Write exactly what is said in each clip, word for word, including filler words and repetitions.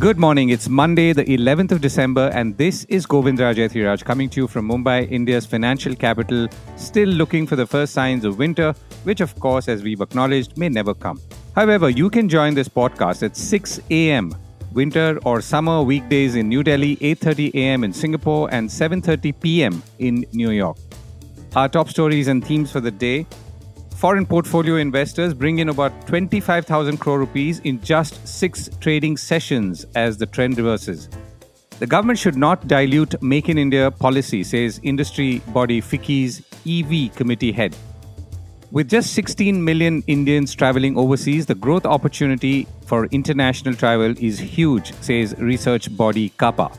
Good morning. It's Monday, the eleventh of December, and this is Govindraj Ethiraj coming to you from Mumbai, India's financial capital, still looking for the first signs of winter, which of course, as we've acknowledged, may never come. However, you can join this podcast at six a.m. winter or summer weekdays in New Delhi, eight thirty a.m. in Singapore and seven thirty p.m. in New York. Our top stories and themes for the day. Foreign portfolio investors bring in about twenty-five thousand crore rupees in just six trading sessions as the trend reverses. The government should not dilute Make In India policy, says industry body FICCI's E V committee head. With just sixteen million Indians traveling overseas, the growth opportunity for international travel is huge, says research body CAPA.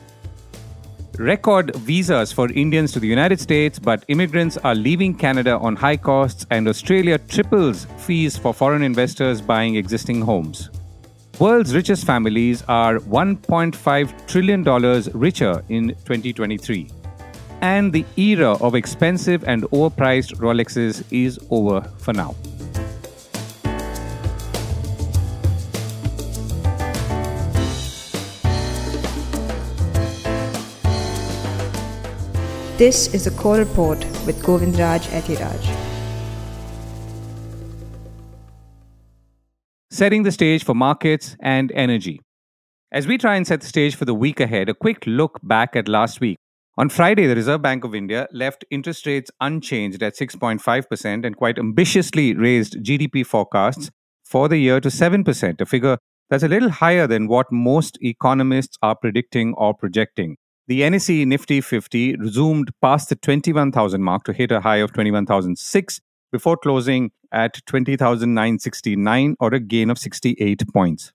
Record visas for Indians to the United States, but immigrants are leaving Canada on high costs, and Australia triples fees for foreign investors buying existing homes. World's richest families are one point five trillion dollars richer in twenty twenty-three. And the era of expensive and overpriced Rolexes is over for now. This is the Core Report with Govindraj Ethiraj. Setting the stage for markets and energy. As we try and set the stage for the week ahead, a quick look back at last week. On Friday, the Reserve Bank of India left interest rates unchanged at six point five percent and quite ambitiously raised G D P forecasts for the year to seven percent, a figure that's a little higher than what most economists are predicting or projecting. The N S E Nifty fifty zoomed past the twenty-one thousand mark to hit a high of twenty-one thousand six before closing at twenty thousand nine hundred sixty-nine, or a gain of sixty-eight points.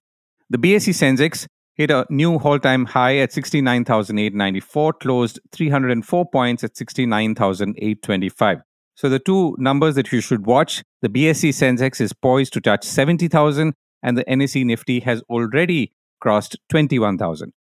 The B S E Sensex hit a new all-time high at sixty-nine thousand eight hundred ninety-four, closed three hundred four points at sixty-nine thousand eight hundred twenty-five. So the two numbers that you should watch, the B S E Sensex is poised to touch seventy thousand and the N S E Nifty has already crossed twenty-one thousand.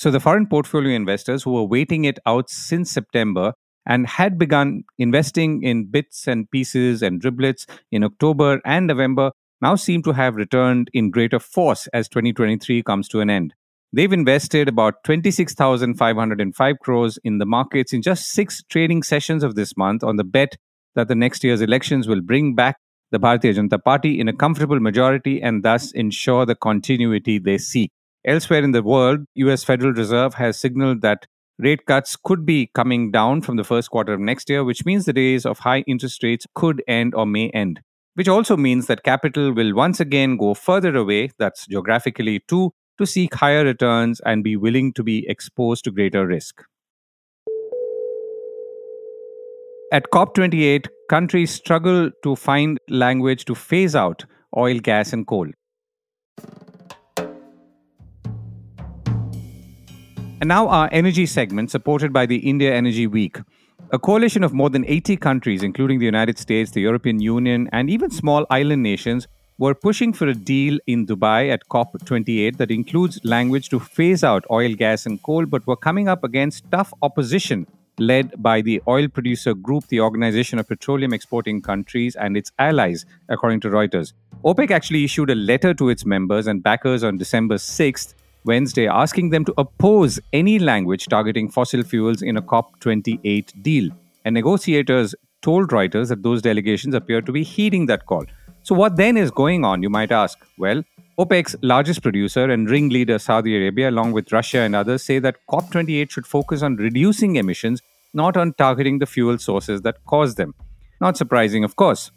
So the foreign portfolio investors who were waiting it out since September and had begun investing in bits and pieces and driblets in October and November now seem to have returned in greater force as twenty twenty-three comes to an end. They've invested about twenty-six thousand five hundred five crores in the markets in just six trading sessions of this month on the bet that the next year's elections will bring back the Bharatiya Janata Party in a comfortable majority and thus ensure the continuity they seek. Elsewhere in the world, U S Federal Reserve has signaled that rate cuts could be coming down from the first quarter of next year, which means the days of high interest rates could end or may end, which also means that capital will once again go further away, that's geographically too, to seek higher returns and be willing to be exposed to greater risk. At COP twenty-eight, countries struggle to find language to phase out oil, gas and coal. And now our energy segment, supported by the India Energy Week. A coalition of more than eighty countries, including the United States, the European Union, and even small island nations, were pushing for a deal in Dubai at COP twenty-eight that includes language to phase out oil, gas, and coal, but were coming up against tough opposition led by the oil producer group, the Organization of Petroleum Exporting Countries, and its allies, according to Reuters. OPEC actually issued a letter to its members and backers on December sixth, Wednesday, asking them to oppose any language targeting fossil fuels in a COP twenty-eight deal. And negotiators told Reuters that those delegations appear to be heeding that call. So what then is going on, you might ask? Well, OPEC's largest producer and ringleader Saudi Arabia, along with Russia and others, say that COP twenty-eight should focus on reducing emissions, not on targeting the fuel sources that cause them. Not surprising, of course.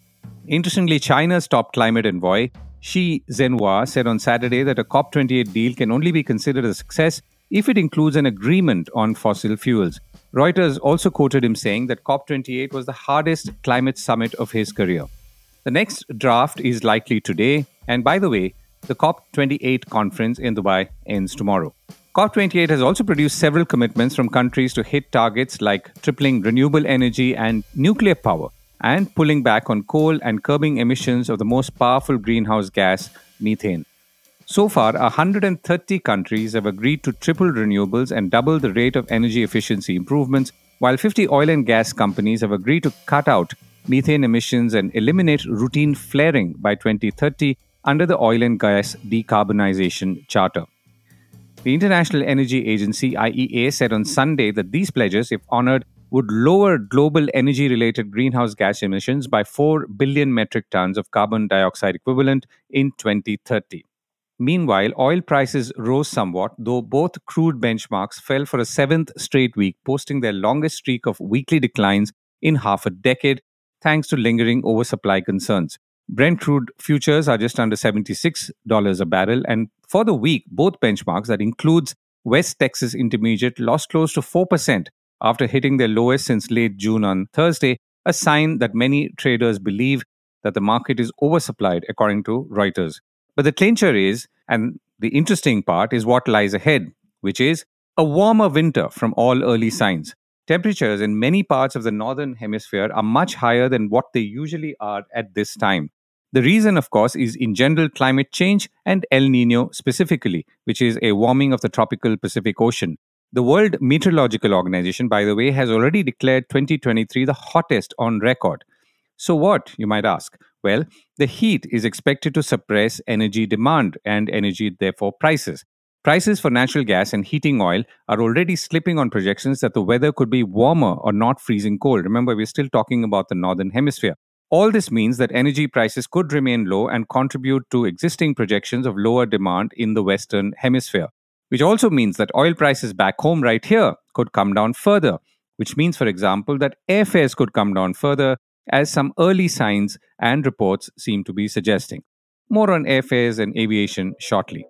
Interestingly, China's top climate envoy, Xie Zhenhua, said on Saturday that a COP twenty-eight deal can only be considered a success if it includes an agreement on fossil fuels. Reuters also quoted him saying that COP twenty-eight was the hardest climate summit of his career. The next draft is likely today. And by the way, the COP twenty-eight conference in Dubai ends tomorrow. COP twenty-eight has also produced several commitments from countries to hit targets like tripling renewable energy and nuclear power, and pulling back on coal and curbing emissions of the most powerful greenhouse gas, methane. So far, one hundred thirty countries have agreed to triple renewables and double the rate of energy efficiency improvements, while fifty oil and gas companies have agreed to cut out methane emissions and eliminate routine flaring by twenty thirty under the Oil and Gas Decarbonization Charter. The International Energy Agency, I E A, said on Sunday that these pledges, if honored, would lower global energy-related greenhouse gas emissions by four billion metric tons of carbon dioxide equivalent in twenty thirty. Meanwhile, oil prices rose somewhat, though both crude benchmarks fell for a seventh straight week, posting their longest streak of weekly declines in half a decade, thanks to lingering oversupply concerns. Brent crude futures are just under seventy-six dollars a barrel, and for the week, both benchmarks, that includes West Texas Intermediate, lost close to four percent after hitting their lowest since late June on Thursday, a sign that many traders believe that the market is oversupplied, according to Reuters. But the clincher is, and the interesting part, is what lies ahead, which is a warmer winter from all early signs. Temperatures in many parts of the northern hemisphere are much higher than what they usually are at this time. The reason, of course, is in general climate change and El Niño specifically, which is a warming of the tropical Pacific Ocean. The World Meteorological Organization, by the way, has already declared twenty twenty-three the hottest on record. So what, you might ask? Well, the heat is expected to suppress energy demand and energy, therefore, prices. Prices for natural gas and heating oil are already slipping on projections that the weather could be warmer or not freezing cold. Remember, we're still talking about the northern hemisphere. All this means that energy prices could remain low and contribute to existing projections of lower demand in the Western Hemisphere, which also means that oil prices back home right here could come down further, which means, for example, that airfares could come down further, as some early signs and reports seem to be suggesting. More on airfares and aviation shortly.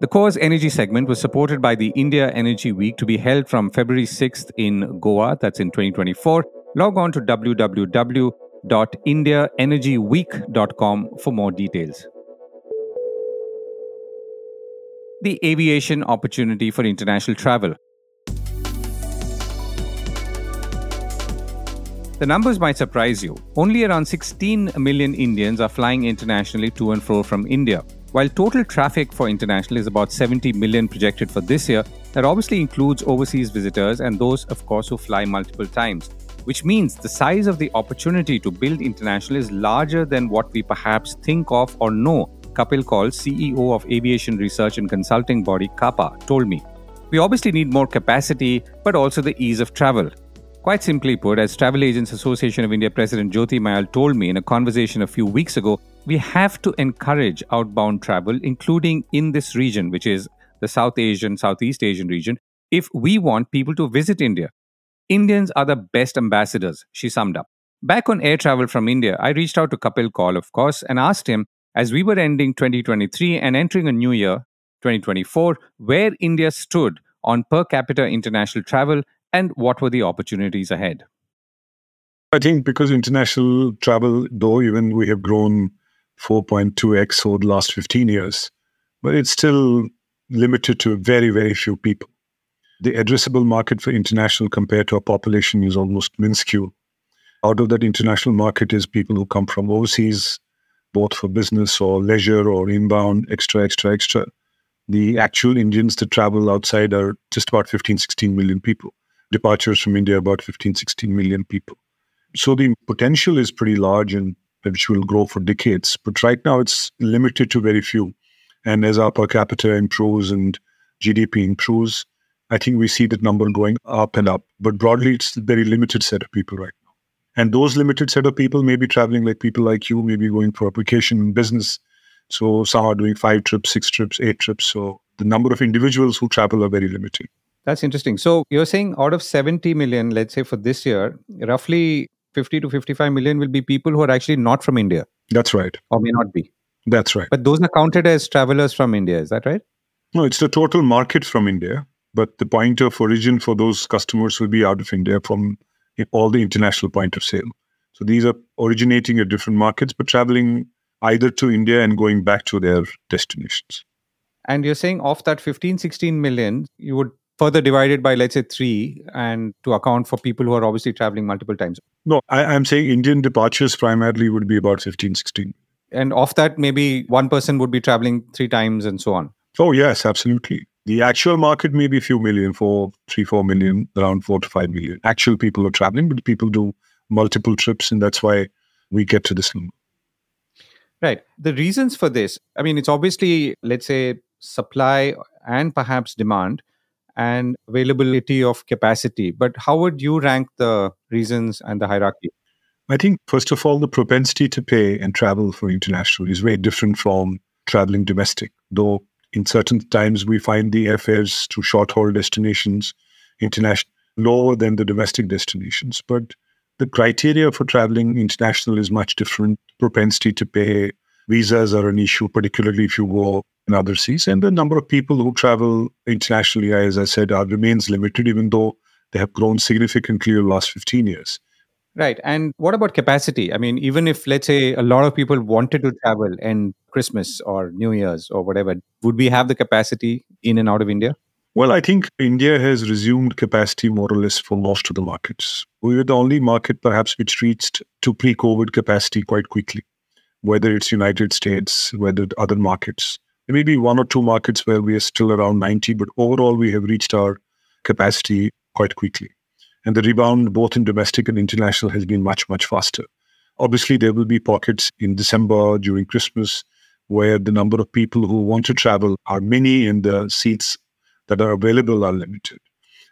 The core's energy segment was supported by the India Energy Week to be held from February sixth in Goa, that's in twenty twenty-four, Log on to w w w dot india energy week dot com for more details. The aviation opportunity for international travel. The numbers might surprise you. Only around sixteen million Indians are flying internationally to and fro from India. While total traffic for international is about seventy million projected for this year, that obviously includes overseas visitors and those, of course, who fly multiple times, which means the size of the opportunity to build international is larger than what we perhaps think of or know, Kapil Kaul, C E O of aviation research and consulting body CAPA, told me. We obviously need more capacity, but also the ease of travel. Quite simply put, as Travel Agents Association of India President Jyoti Mayal told me in a conversation a few weeks ago, we have to encourage outbound travel, including in this region, which is the South Asian, Southeast Asian region, if we want people to visit India. Indians are the best ambassadors, she summed up. Back on air travel from India, I reached out to Kapil Kaul, of course, and asked him, as we were ending twenty twenty-three and entering a new year, twenty twenty-four, where India stood on per capita international travel and what were the opportunities ahead. I think because international travel, though, even we have grown four point two x over the last fifteen years, but it's still limited to very, very few people. The addressable market for international compared to our population is almost minuscule. Out of that international market is people who come from overseas, both for business or leisure or inbound, extra, extra, extra. The actual Indians that travel outside are just about fifteen, sixteen million people. Departures from India, about fifteen, sixteen million people. So the potential is pretty large and which will grow for decades. But right now, it's limited to very few. And as our per capita improves and G D P improves, I think we see that number going up and up. But broadly, it's a very limited set of people right now. And those limited set of people may be traveling like people like you, maybe going for a vacation in business. So some are doing five trips, six trips, eight trips. So the number of individuals who travel are very limited. That's interesting. So you're saying out of seventy million, let's say for this year, roughly fifty to fifty-five million will be people who are actually not from India. That's right. Or may not be. That's right. But those are counted as travelers from India. Is that right? No, it's the total market from India. But the point of origin for those customers will be out of India from all the international point of sale. So these are originating at different markets, but traveling either to India and going back to their destinations. And you're saying of that fifteen, sixteen million, you would further divided by, let's say, three, and to account for people who are obviously traveling multiple times. No, I, I'm saying Indian departures primarily would be about fifteen, sixteen. And of that, maybe one person would be traveling three times and so on. Oh, yes, absolutely. The actual market may be a few million, four, three, four million, around four to five million. Actual people are traveling, but people do multiple trips, and that's why we get to this number. Right. The reasons for this, I mean, it's obviously, let's say, supply and perhaps demand and availability of capacity. But how would you rank the reasons and the hierarchy? I think, first of all, the propensity to pay and travel for international is very different from traveling domestic, though in certain times we find the airfares to short-haul destinations international lower than the domestic destinations. But the criteria for traveling international is much different. Propensity to pay, visas are an issue, particularly if you go in other seas. And the number of people who travel internationally, as I said, are, remains limited, even though they have grown significantly over the last fifteen years. Right. And what about capacity? I mean, even if, let's say, a lot of people wanted to travel in Christmas or New Year's or whatever, would we have the capacity in and out of India? Well, I think India has resumed capacity more or less for most of the markets. We were the only market, perhaps, which reached to pre-COVID capacity quite quickly, whether it's United States, whether other markets. There may be one or two markets where we are still around ninety, but overall, we have reached our capacity quite quickly. And the rebound, both in domestic and international, has been much, much faster. Obviously, there will be pockets in December during Christmas where the number of people who want to travel are many and the seats that are available are limited.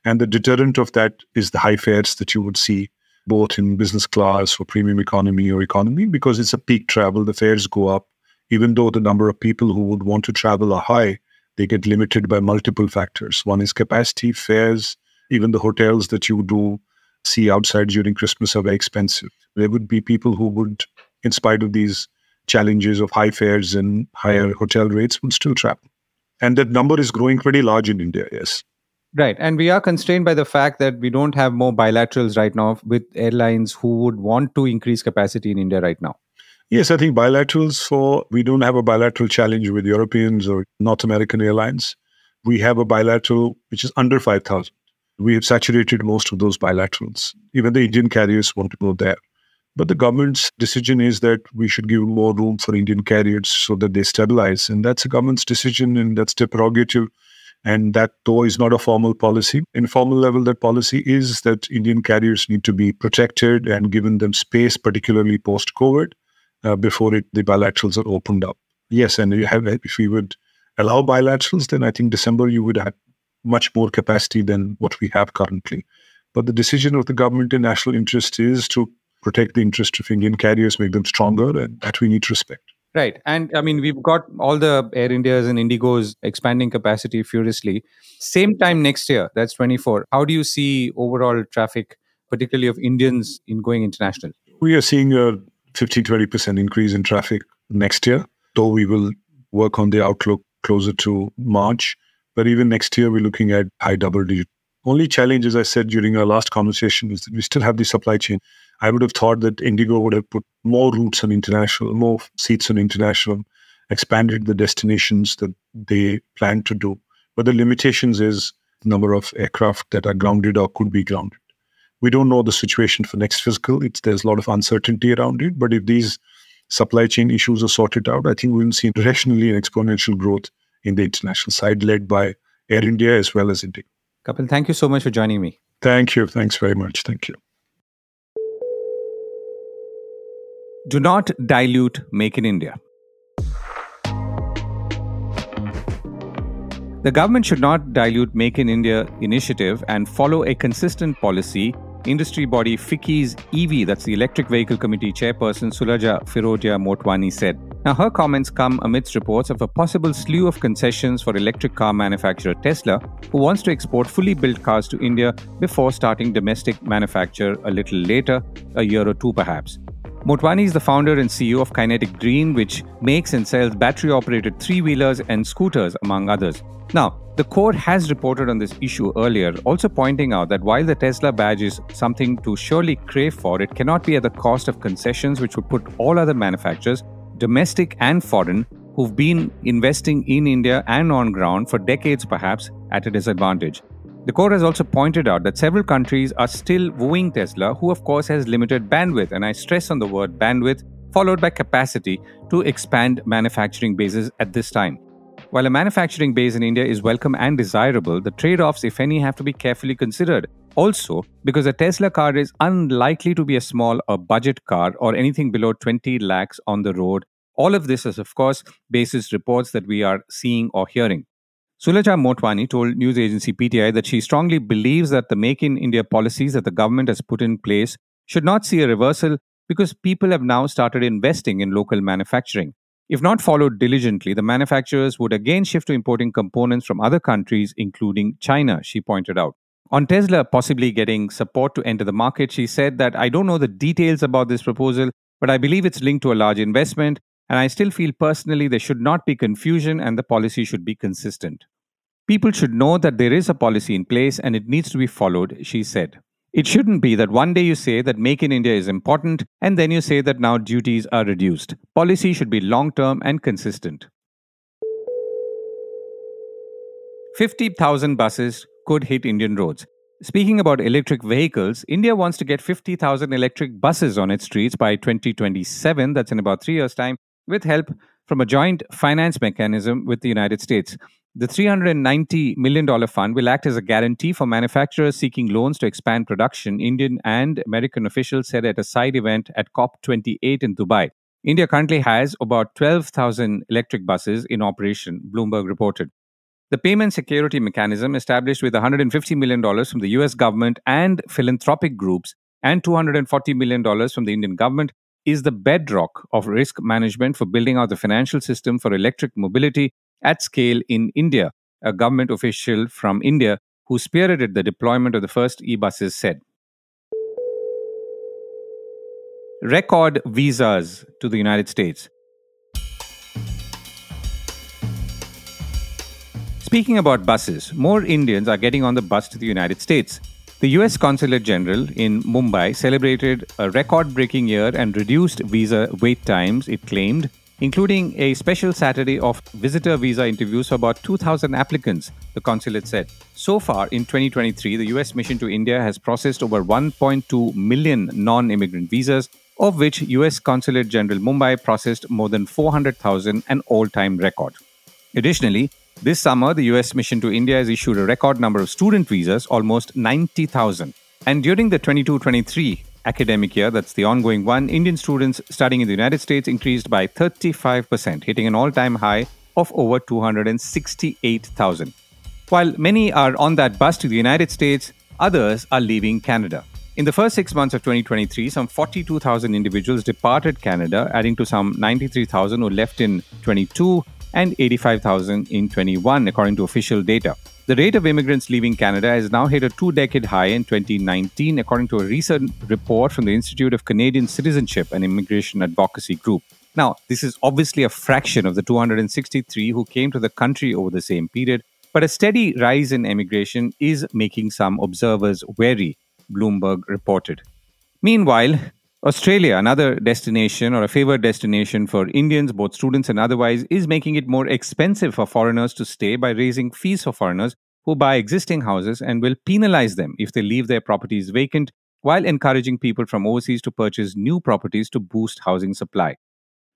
And the deterrent of that is the high fares that you would see both in business class or premium economy or economy, because it's a peak travel. The fares go up. Even though the number of people who would want to travel are high, they get limited by multiple factors. One is capacity, fares. Even the hotels that you do see outside during Christmas are very expensive. There would be people who would, in spite of these challenges of high fares and higher hotel rates, would still travel. And that number is growing pretty large in India, yes. Right. And we are constrained by the fact that we don't have more bilaterals right now with airlines who would want to increase capacity in India right now. Yes, I think bilaterals for, we don't have a bilateral challenge with Europeans or North American airlines. We have a bilateral which is under five thousand. We have saturated most of those bilaterals. Even the Indian carriers want to go there. But the government's decision is that we should give more room for Indian carriers so that they stabilize. And that's a government's decision and that's their prerogative. And that, though, is not a formal policy. Informal level, that policy is that Indian carriers need to be protected and given them space, particularly post-COVID, uh, before it, the bilaterals are opened up. Yes, and you have, if we would allow bilaterals, then I think December you would have much more capacity than what we have currently. But the decision of the government in national interest is to protect the interest of Indian carriers, make them stronger, and that we need to respect. Right. And I mean, we've got all the Air Indias and Indigos expanding capacity furiously. Same time next year, that's twenty-four. How do you see overall traffic, particularly of Indians, in going international? We are seeing a fifteen to twenty percent increase in traffic next year, though we will work on the outlook closer to March. But even next year, we're looking at high double digit. Only challenge, as I said during our last conversation, is that we still have the supply chain. I would have thought that Indigo would have put more routes on international, more seats on international, expanded the destinations that they plan to do. But the limitations is the number of aircraft that are grounded or could be grounded. We don't know the situation for next fiscal. It's, there's a lot of uncertainty around it. But if these supply chain issues are sorted out, I think we'll see directionally an exponential growth in the international side, led by Air India as well as India. Kapil, thank you so much for joining me. Thank you. Thanks very much. Thank you. Do not dilute Make in India. The government should not dilute Make in India initiative and follow a consistent policy. Industry body FICCI's E V, that's the Electric Vehicle Committee chairperson, Sulajja Firodia Motwani said. Now, her comments come amidst reports of a possible slew of concessions for electric car manufacturer Tesla, who wants to export fully built cars to India before starting domestic manufacture a little later, a year or two perhaps. Motwani is the founder and C E O of Kinetic Green, which makes and sells battery-operated three-wheelers and scooters, among others. Now, the court has reported on this issue earlier, also pointing out that while the Tesla badge is something to surely crave for, it cannot be at the cost of concessions which would put all other manufacturers, domestic and foreign, who've been investing in India and on ground for decades perhaps, at a disadvantage. The court has also pointed out that several countries are still wooing Tesla, who of course has limited bandwidth, and I stress on the word bandwidth, followed by capacity, to expand manufacturing bases at this time. While a manufacturing base in India is welcome and desirable, the trade-offs, if any, have to be carefully considered. Also, because a Tesla car is unlikely to be a small or budget car or anything below twenty lakhs on the road All of this is, of course, basis reports that we are seeing or hearing. Sulajja Motwani told news agency P T I that she strongly believes that the Make in India policies that the government has put in place should not see a reversal because people have now started investing in local manufacturing. If not followed diligently, the manufacturers would again shift to importing components from other countries, including China, she pointed out. On Tesla possibly getting support to enter the market, she said that, "I don't know the details about this proposal, but I believe it's linked to a large investment, and I still feel personally there should not be confusion and the policy should be consistent. People should know that there is a policy in place and it needs to be followed," she said. "It shouldn't be that one day you say that Make in India is important and then you say that now duties are reduced. Policy should be long-term and consistent." fifty thousand buses could hit Indian roads. Speaking about electric vehicles, India wants to get fifty thousand electric buses on its streets by twenty twenty-seven, that's in about three years' time, with help from a joint finance mechanism with the United States. The three hundred ninety million dollars fund will act as a guarantee for manufacturers seeking loans to expand production, Indian and American officials said at a side event at COP twenty-eight in Dubai. India currently has about twelve thousand electric buses in operation, Bloomberg reported. The payment security mechanism, established with one hundred fifty million dollars from the U S government and philanthropic groups and two hundred forty million dollars from the Indian government, is the bedrock of risk management for building out the financial system for electric mobility at scale in India, a government official from India who spearheaded the deployment of the first e-buses said. Record visas to the United States. Speaking about buses, more Indians are getting on the bus to the United States. The U S Consulate General in Mumbai celebrated a record-breaking year and reduced visa wait times, it claimed, including a special Saturday of visitor visa interviews for about two thousand applicants, the consulate said. So far, in twenty twenty-three, the U S mission to India has processed over one point two million non-immigrant visas, of which U S Consulate General Mumbai processed more than four hundred thousand, an all-time record. Additionally, this summer, the U S mission to India has issued a record number of student visas, almost ninety thousand. And during the twenty-two twenty-three academic year, that's the ongoing one, Indian students studying in the United States increased by thirty-five percent, hitting an all-time high of over two hundred sixty-eight thousand. While many are on that bus to the United States, others are leaving Canada. In the first six months of twenty twenty-three, some forty-two thousand individuals departed Canada, adding to some ninety-three thousand who left in twenty-two and eighty-five thousand in twenty-one, according to official data. The rate of immigrants leaving Canada has now hit a two-decade high in twenty nineteen, according to a recent report from the Institute of Canadian Citizenship, an immigration advocacy group. Now, this is obviously a fraction of the two hundred sixty-three who came to the country over the same period, but a steady rise in emigration is making some observers wary, Bloomberg reported. Meanwhile, Australia, another destination or a favoured destination for Indians, both students and otherwise, is making it more expensive for foreigners to stay by raising fees for foreigners who buy existing houses and will penalise them if they leave their properties vacant, while encouraging people from overseas to purchase new properties to boost housing supply.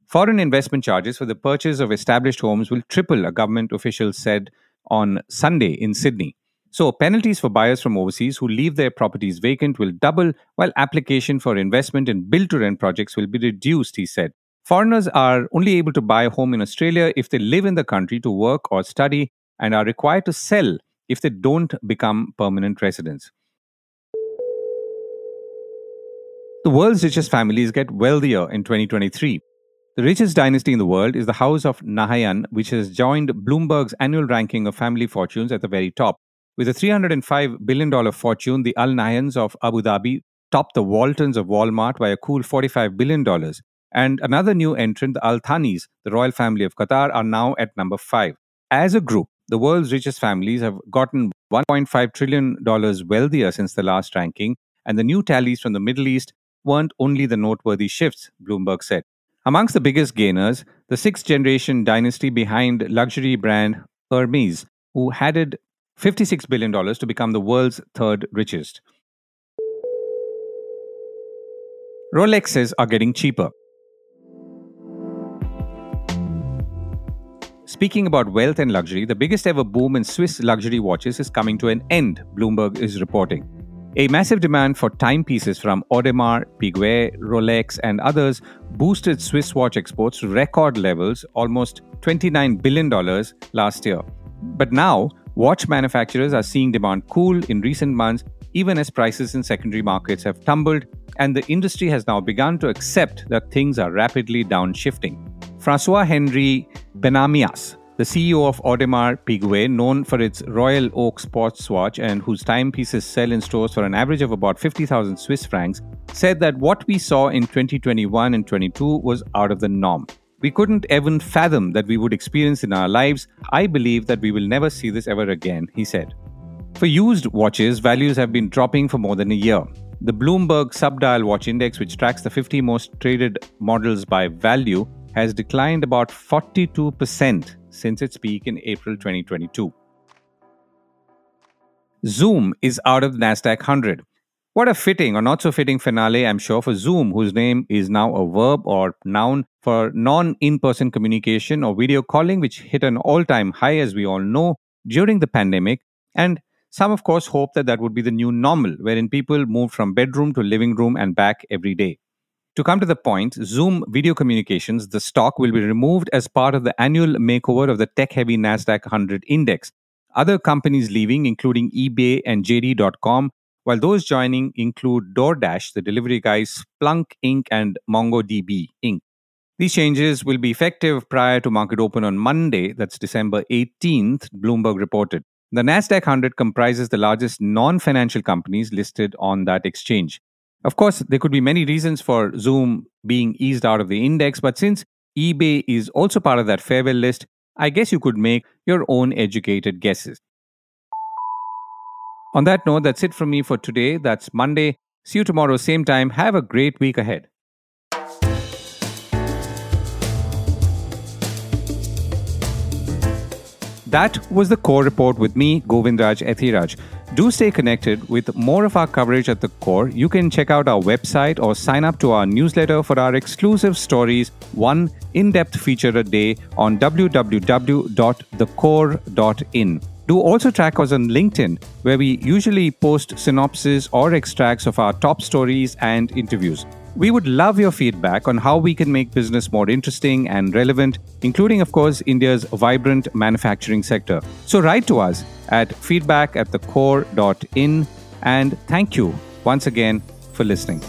Foreign investment charges for the purchase of established homes will triple, a government official said on Sunday in Sydney. So, penalties for buyers from overseas who leave their properties vacant will double, while application for investment in build-to-rent projects will be reduced, he said. Foreigners are only able to buy a home in Australia if they live in the country to work or study and are required to sell if they don't become permanent residents. The world's richest families get wealthier in twenty twenty-three. The richest dynasty in the world is the House of Nahyan, which has joined Bloomberg's annual ranking of family fortunes at the very top. With a three hundred five billion dollars fortune, the Al-Nahyans of Abu Dhabi topped the Waltons of Walmart by a cool forty-five billion dollars. And another new entrant, the Al-Thanis, the royal family of Qatar, are now at number five. As a group, the world's richest families have gotten one point five trillion dollars wealthier since the last ranking, and the new tallies from the Middle East weren't only the noteworthy shifts, Bloomberg said. Amongst the biggest gainers, the sixth-generation dynasty behind luxury brand Hermes, who added fifty-six billion dollars to become the world's third richest. Rolexes are getting cheaper. Speaking about wealth and luxury, the biggest ever boom in Swiss luxury watches is coming to an end, Bloomberg is reporting. A massive demand for timepieces from Audemars Piguet, Rolex and others boosted Swiss watch exports to record levels, almost twenty-nine billion dollars last year. But now, watch manufacturers are seeing demand cool in recent months, even as prices in secondary markets have tumbled, and the industry has now begun to accept that things are rapidly downshifting. François-Henri Benamias, the C E O of Audemars Piguet, known for its Royal Oak sports watch and whose timepieces sell in stores for an average of about fifty thousand Swiss francs, said that what we saw in twenty twenty-one and twenty-two was out of the norm. We couldn't even fathom that we would experience in our lives. I believe that we will never see this ever again, he said. For used watches, values have been dropping for more than a year. The Bloomberg Subdial Watch Index, which tracks the fifty most traded models by value, has declined about forty-two percent since its peak in April twenty twenty-two. Zoom is out of NASDAQ one hundred. What a fitting or not so fitting finale, I'm sure, for Zoom, whose name is now a verb or noun for non-in-person communication or video calling, which hit an all-time high, as we all know, during the pandemic. And some, of course, hope that that would be the new normal, wherein people move from bedroom to living room and back every day. To come to the point, Zoom Video Communications, the stock, will be removed as part of the annual makeover of the tech-heavy NASDAQ one hundred index. Other companies leaving, including eBay and J D dot com, while those joining include DoorDash, the delivery guys, Splunk Incorporated and MongoDB Incorporated. These changes will be effective prior to market open on Monday, that's December eighteenth, Bloomberg reported. The NASDAQ one hundred comprises the largest non-financial companies listed on that exchange. Of course, there could be many reasons for Zoom being eased out of the index, but since eBay is also part of that farewell list, I guess you could make your own educated guesses. On that note, that's it from me for today. That's Monday. See you tomorrow, same time. Have a great week ahead. That was the Core Report with me, Govindraj Ethiraj. Do stay connected with more of our coverage at the Core. You can check out our website or sign up to our newsletter for our exclusive stories, one in-depth feature a day on w w w dot the core dot in. Do also track us on LinkedIn, where we usually post synopses or extracts of our top stories and interviews. We would love your feedback on how we can make business more interesting and relevant, including, of course, India's vibrant manufacturing sector. So write to us at feedback at the core dot in, and thank you once again for listening.